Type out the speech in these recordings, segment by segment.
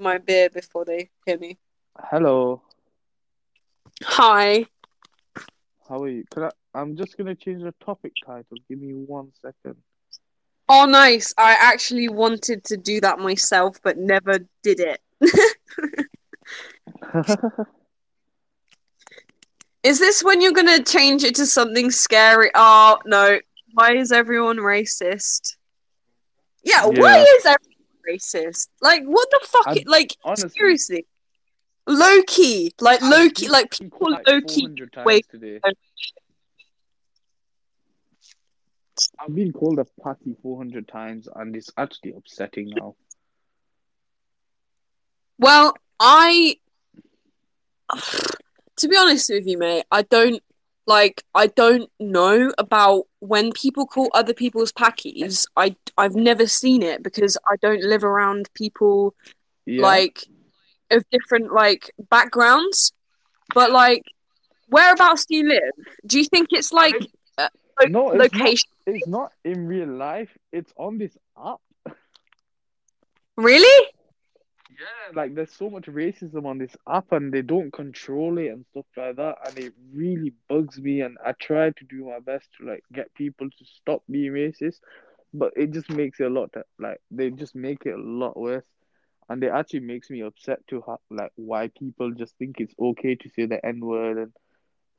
my beer before they hear me. Hello. Hi. How are you? I'm just going to change the topic title. Give me 1 second. Oh, nice. I actually wanted to do that myself, but never did it. Is this when you're going to change it to something scary? Oh, no. Why is everyone racist? Yeah. Why is everyone racist? Like, what the fuck? Honestly, seriously. Low-key. Like, people low-key. Wait. I've been called a patty 400 times, and it's actually upsetting now. Well, to be honest with you, mate, I don't know about when people call other people's packies. I've never seen it because I don't live around people of different backgrounds. But whereabouts do you live? Do you think it's no, location? It's not in real life. It's on this app. Really? Yeah, there's so much racism on this app and they don't control it and stuff like that, and it really bugs me, and I try to do my best to get people to stop being racist, but it just makes it a lot they just make it a lot worse, and it actually makes me upset to why people just think it's okay to say the N-word and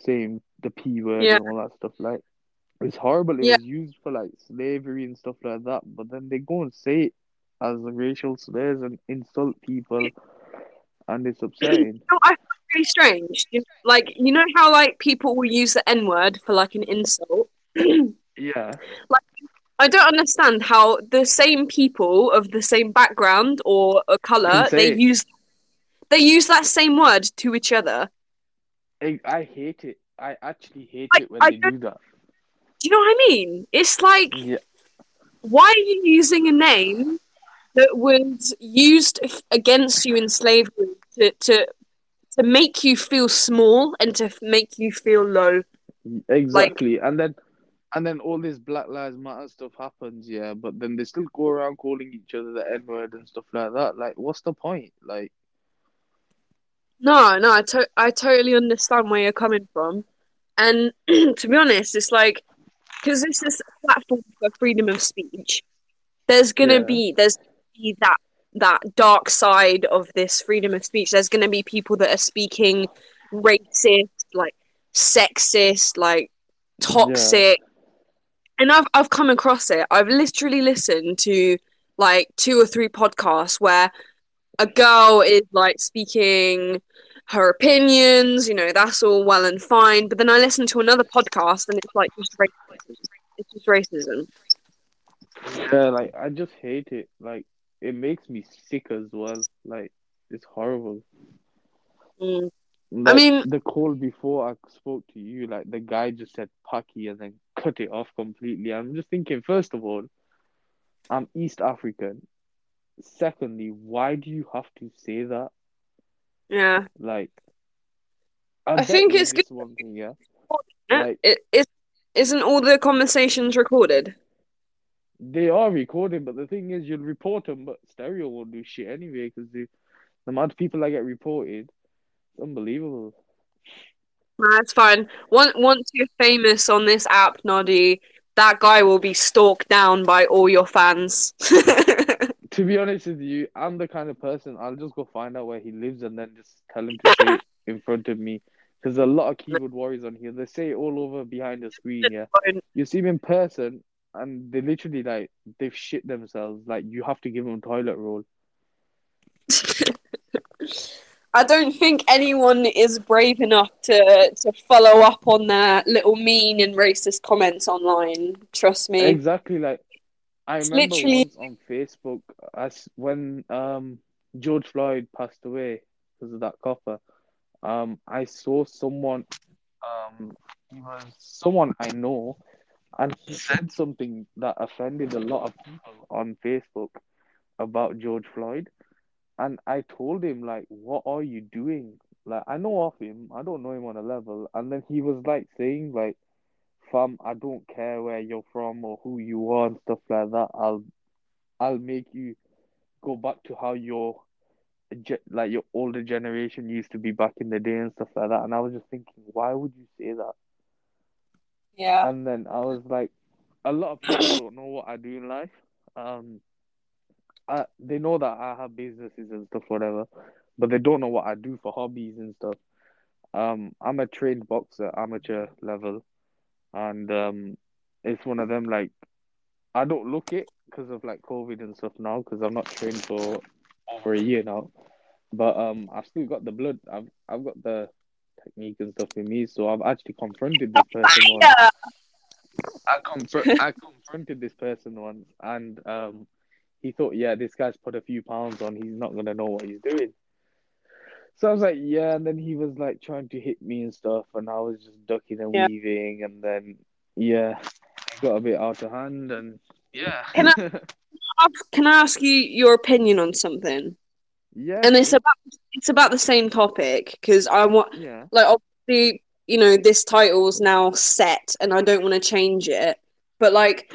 saying the P-word and all that stuff. It's horrible. It was used for slavery and stuff like that, but then they go and say it as racial slurs and insult people, and it's upsetting. No, I find it really strange. You know how people will use the N-word for an insult? Yeah. I don't understand how the same people of the same background or a colour, they use that same word to each other. I hate it. I actually hate it when they do that. Do you know what I mean? It's why are you using a name that was used against you in slavery to make you feel small and to make you feel low? Exactly. And then all this Black Lives Matter stuff happens, yeah, but then they still go around calling each other the N-word and stuff like that. What's the point? No, I totally understand where you're coming from. And to be honest, it's because this is a platform for freedom of speech, there's going to be that dark side of this freedom of speech. There's going to be people that are speaking racist, sexist, toxic. And I've come across it. I've literally listened to 2 or 3 podcasts where a girl is speaking her opinions, that's all well and fine. But then I listened to another podcast and it's just racism. It's just racism. Yeah, I just hate it. It makes me sick as well. It's horrible. Mm. The call before I spoke to you, the guy just said Paki and then cut it off completely. I'm just thinking, first of all, I'm East African. Secondly, why do you have to say that? Yeah. I think it's good. One thing, yeah? Isn't all the conversations recorded? They are recorded, but the thing is, you'll report them, but Stereo won't do shit anyway, because the amount of people that get reported, it's unbelievable. That's fine. Once you're famous on this app, Noddy, that guy will be stalked down by all your fans. To be honest with you, I'm the kind of person, I'll just go find out where he lives and then just tell him to say it in front of me. Because a lot of keyboard warriors on here, they say it all over behind the screen, yeah. You see him in person, and they literally, they've shit themselves. You have to give them toilet roll. I don't think anyone is brave enough to follow up on their little mean and racist comments online. Trust me. Exactly, I remember once on Facebook, when George Floyd passed away because of that copper, I saw someone, he was someone I know, and he said something that offended a lot of people on Facebook about George Floyd. And I told him, what are you doing? I know of him. I don't know him on a level. And then he was, saying, fam, I don't care where you're from or who you are and stuff like that. I'll make you go back to how your like your older generation used to be back in the day and stuff like that. And I was just thinking, why would you say that? Yeah. And then I was like, a lot of people don't know what I do in life. They know that I have businesses and stuff, whatever, but they don't know what I do for hobbies and stuff. I'm a trained boxer, amateur level, and it's one of them, like, I don't look it because of like COVID and stuff now, because I'm not trained for a year now, but I've still got the blood. I've got the technique and stuff in me, so I've actually confronted this person I confronted this person once, and he thought, yeah, this guy's put a few pounds on, he's not gonna know what he's doing. So I was like, yeah, and then he was like trying to hit me and stuff, and I was just ducking and weaving, and then got a bit out of hand, and Can I ask you your opinion on something? Yeah, and it's about the same topic, because I want like, obviously, you know, this title's now set, and I don't want to change it. But like,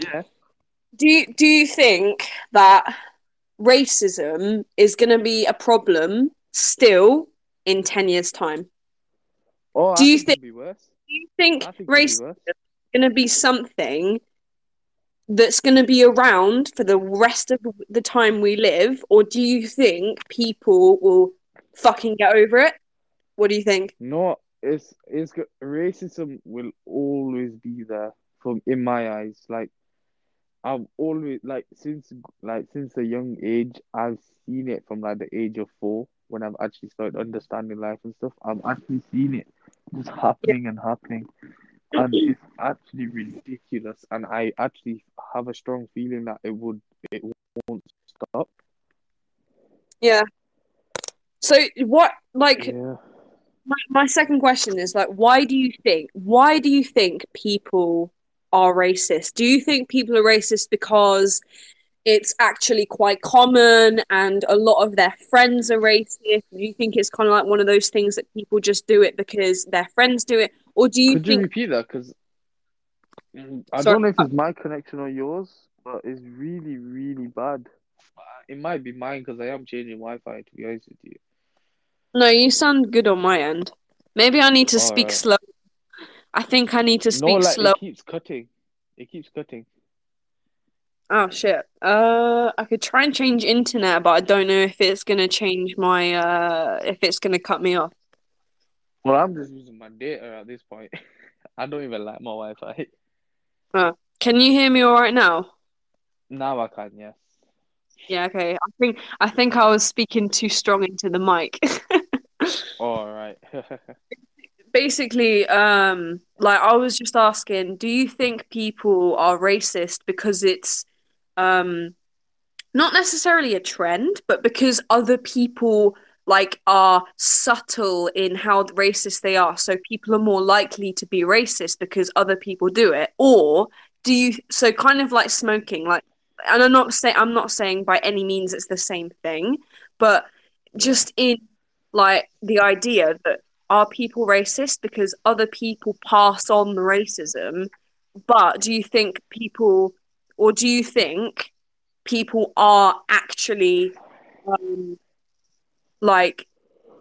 do you think that racism is going to be a problem still in 10 years' time? Oh, do you think racism is going to be something that's going to be around for the rest of the time we live, or do you think people will fucking get over it? What do you think? No, it's racism will always be there, from in my eyes. Like, I've always, since a young age, I've seen it from like the age of 4, when I've actually started understanding life and stuff. I've actually seen it just happening and happening. And it's actually ridiculous, and I actually have a strong feeling that it won't stop. Yeah. So what? My second question is, like, why do you think people are racist? Do you think people are racist because it's actually quite common, and a lot of their friends are racist? Do you think it's kind of like one of those things that people just do it because their friends do it? Or do you Could think... you repeat that? Because I don't know if it's my connection or yours, but it's really, really bad. It might be mine, because I am changing Wi-Fi, to be honest with you. No, you sound good on my end. Maybe I need to speak slow. I think I need to speak slow. It keeps cutting. Oh, shit. I could try and change internet, but I don't know if it's going to change my... if it's going to cut me off. Well, I'm just using my data at this point. I don't even like my Wi-Fi. Can you hear me all right now? Now I can, yes. Yeah, okay. I think I was speaking too strong into the mic. All right. Basically, like, I was just asking, do you think people are racist because it's not necessarily a trend, but because other people... like, are subtle in how racist they are, so people are more likely to be racist because other people do it? Or do you, so kind of like smoking, like, and I'm not saying by any means it's the same thing, but just in like the idea that, are people racist because other people pass on the racism? But do you think people are actually like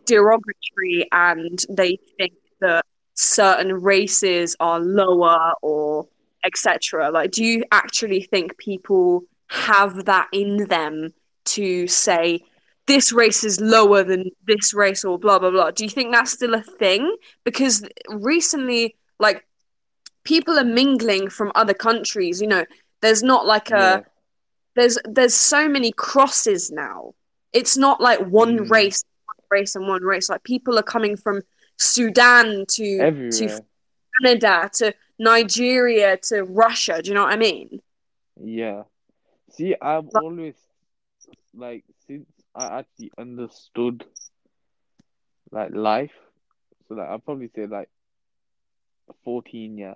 derogatory, and they think that certain races are lower, or etc.? Like, do you actually think people have that in them to say this race is lower than this race, or blah blah blah? Do you think that's still a thing? Because recently, like, people are mingling from other countries, you know, there's not like there's so many crosses now. It's not like one race. Like, people are coming from Sudan to Canada to Nigeria to Russia. Do you know what I mean? Yeah. See, I've always, like, since I actually understood, like, life, so that, like, I'd probably say like 14,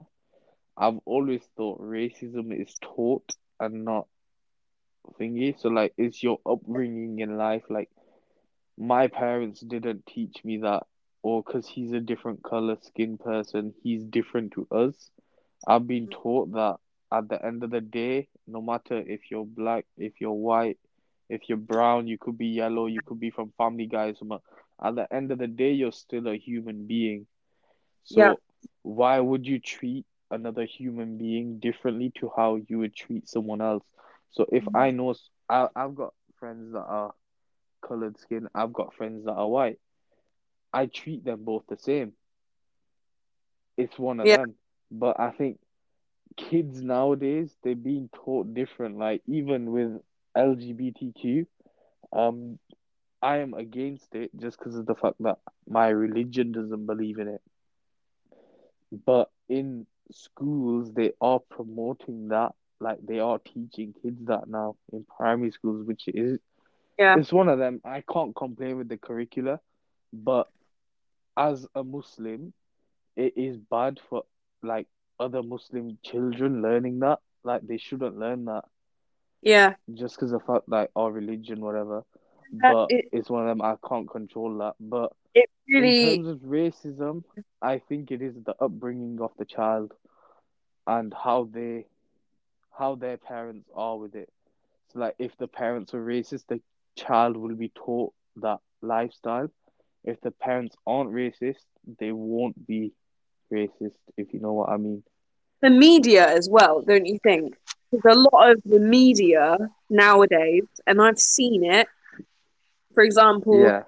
I've always thought racism is taught and not thingy. So like, it's your upbringing in life. Like, my parents didn't teach me that, or because he's a different color skin person, he's different to us. I've been taught that at the end of the day, no matter if you're black, if you're white, If you're brown, you could be yellow, you could be from Family Guy. At the end of the day, you're still a human being. So why would you treat another human being differently to how you would treat someone else? So if I know, I've got friends that are colored skin, I've got friends that are white, I treat them both the same. It's one of them. But I think kids nowadays, they're being taught different. Like, even with LGBTQ, I am against it just because of the fact that my religion doesn't believe in it. But in schools, they are promoting that, like they are teaching kids that now in primary schools, which is, it's one of them. I can't complain with the curricula, but as a Muslim, it is bad for like other Muslim children learning that. Like, they shouldn't learn that. Yeah. Just because of the fact, like, our religion, whatever. But it's one of them, I can't control that. But it really... in terms of racism, I think it is the upbringing of the child and how their parents are with it. So, like, if the parents are racist, the child will be taught that lifestyle. If the parents aren't racist, they won't be racist, if you know what I mean. The media as well, don't you think? Because a lot of the media nowadays, and I've seen it, for example,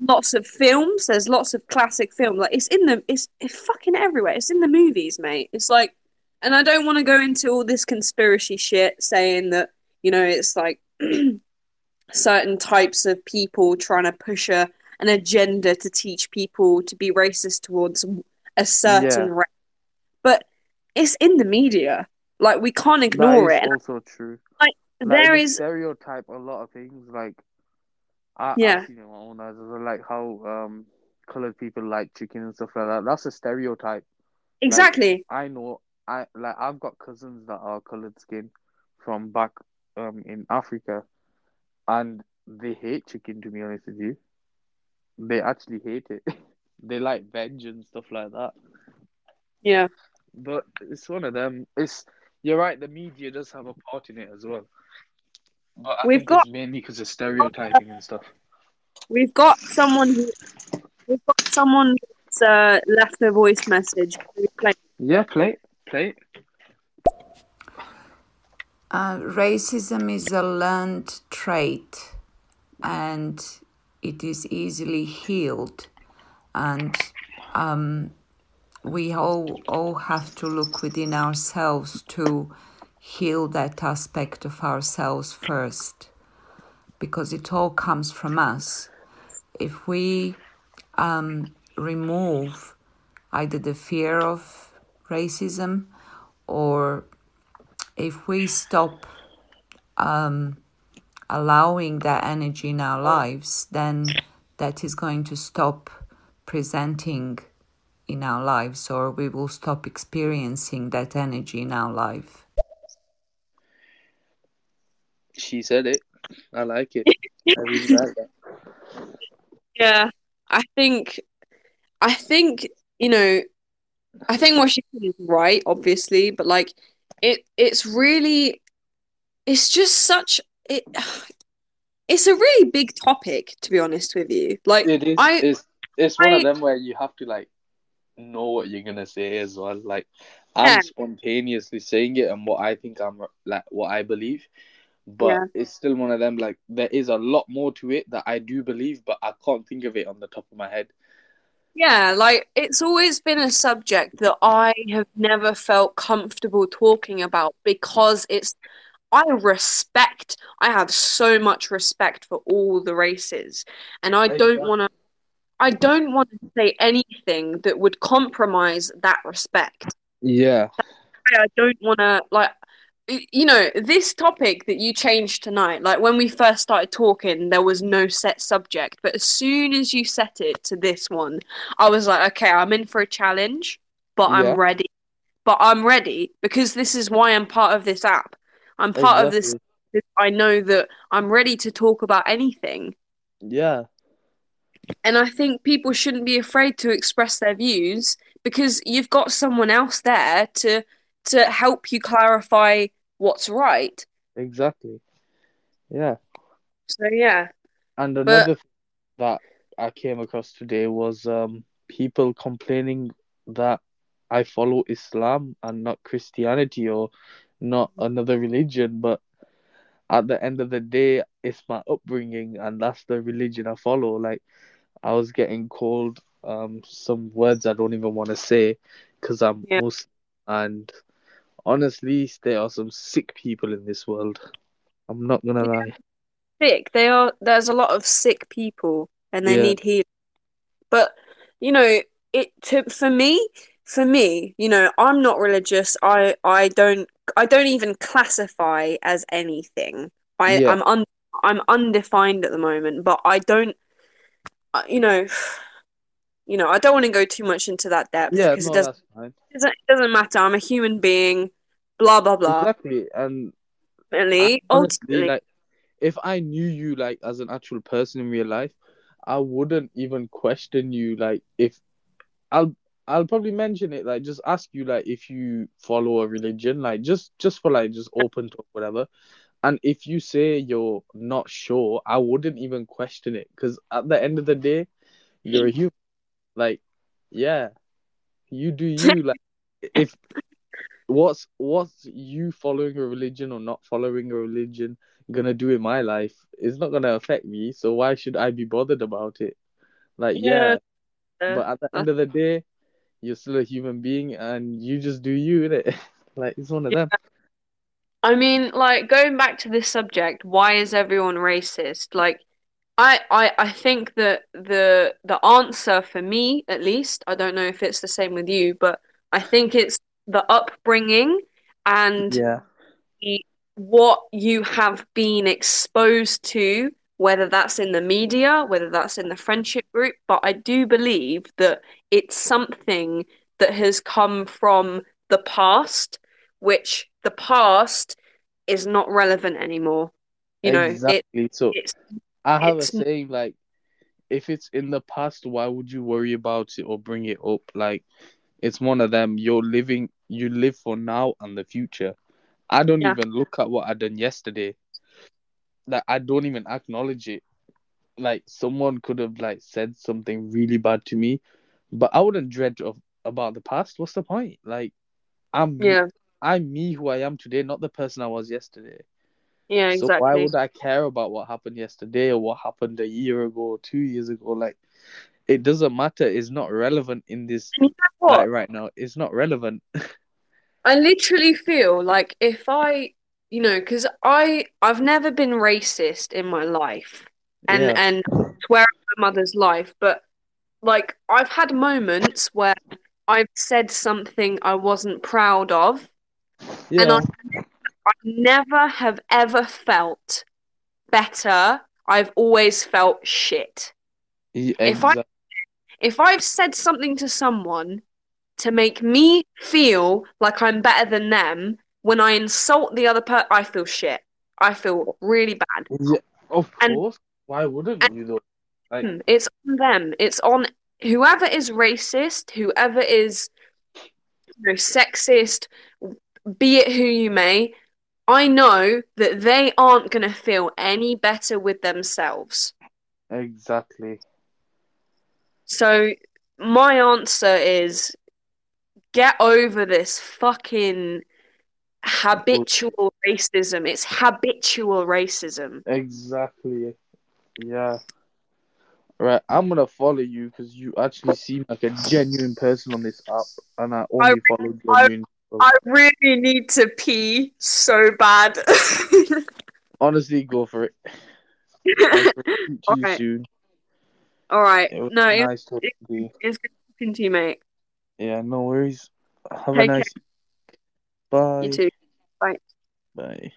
lots of films. There's lots of classic films. Like, it's in the, it's fucking everywhere. It's in the movies, mate. It's like, and I don't want to go into all this conspiracy shit saying that, you know, it's like certain types of people trying to push an agenda to teach people to be racist towards a certain race. But it's in the media. Like, we can't ignore that is it. Also true. Like there is stereotype a lot of things. Like, I've seen it in my own eyes. Like how colored people like chicken and stuff like that. That's a stereotype. Exactly. Like, I know. I've got cousins that are colored skin from back in Africa, and they hate chicken. To be honest with you, they actually hate it. They like veg and stuff like that. Yeah. But it's one of them. You're right, the media does have a part in it as well. But I think it's mainly because of stereotyping and stuff. We've got someone who's left their voice message. Play. Yeah, play. Racism is a learned trait, and it is easily healed, and we all have to look within ourselves to heal that aspect of ourselves first, because it all comes from us. If we remove either the fear of racism, or if we stop allowing that energy in our lives, then that is going to stop presenting in our lives, or we will stop experiencing that energy in our life. She said it. I like it. I really like that. Yeah, I think you know, I think what she said is right, obviously, but like it's a really big topic, to be honest with you. Like, it is. It's one of them where you have to like know what you're gonna say as well. Like, I'm spontaneously saying it and what I think I'm like, what I believe, but it's still one of them. Like, there is a lot more to it that I do believe, but I can't think of it on the top of my head. Yeah, like, it's always been a subject that I have never felt comfortable talking about, because I have so much respect for all the races, and I don't want to say anything that would compromise that respect. Yeah. I don't want to, like, you know, this topic that you changed tonight, like, when we first started talking, there was no set subject. But as soon as you set it to this one, I was like, okay, I'm in for a challenge, but I'm ready. But I'm ready, because this is why I'm part of this app. I'm part of this. I know that I'm ready to talk about anything. Yeah. And I think people shouldn't be afraid to express their views, because you've got someone else there to help you clarify what's right. Exactly. Yeah. So yeah. And another thing that I came across today was people complaining that I follow Islam and not Christianity or not another religion, but at the end of the day, it's my upbringing and that's the religion I follow. Like, I was getting called some words I don't even want to say because I'm Muslim, and honestly, there are some sick people in this world. I'm not gonna lie. Sick. They are. There's a lot of sick people, and they need healing. But you know, for me, you know, I'm not religious. I don't even classify as anything. I'm undefined at the moment, but I don't. You know, I don't want to go too much into that depth because it doesn't matter. I'm a human being. Blah blah blah. Exactly, and honestly, like, if I knew you like as an actual person in real life, I wouldn't even question you. Like, if I'll probably mention it, like just ask you like if you follow a religion, like just for like just open talk, whatever. And if you say you're not sure, I wouldn't even question it because at the end of the day, you're a human. Like, yeah, you do you. Like, if what's you following a religion or not following a religion gonna do in my life? It's not gonna affect me, so why should I be bothered about it? Like, but at the end of the day, you're still a human being and you just do you, innit? Like, it's one of them. I mean, like, going back to this subject, why is everyone racist? Like, I think that the answer for me, at least, I don't know if it's the same with you, but I think it's the upbringing and what you have been exposed to, whether that's in the media, whether that's in the friendship group. But I do believe that it's something that has come from the past, which the past is not relevant anymore. You know, exactly. I have a saying, like, if it's in the past, why would you worry about it or bring it up? Like, it's one of them. You live for now and the future. I don't even look at what I done yesterday. Like, I don't even acknowledge it. Like, someone could have, like, said something really bad to me, but I wouldn't dread about the past. What's the point? Like, I'm me who I am today, not the person I was yesterday. Yeah, exactly. So why would I care about what happened yesterday or what happened a year ago or 2 years ago? Like, it doesn't matter. It's not relevant in this like, right now. It's not relevant. I literally feel like if I, you know, because I've never been racist in my life and swear on my mother's life, but like I've had moments where I've said something I wasn't proud of, and I never have ever felt better. I've always felt shit. Yeah, exactly. If I've said something to someone to make me feel like I'm better than them, when I insult the other person, I feel shit. I feel really bad. Yeah, of course. Why wouldn't you though? Like, it's on them. It's on whoever is racist, whoever is, you know, sexist, be it who you may. I know that they aren't going to feel any better with themselves. Exactly. So my answer is get over this fucking habitual racism. It's habitual racism. Exactly. Yeah. Right, I'm going to follow you because you actually seem like a genuine person on this app, and I follow genuine people. I really need to pee so bad. Honestly, go for it. I'll see you soon. All right. It's good talking to you, mate. Yeah, no worries. Have a nice... Bye. You too. Bye. Bye.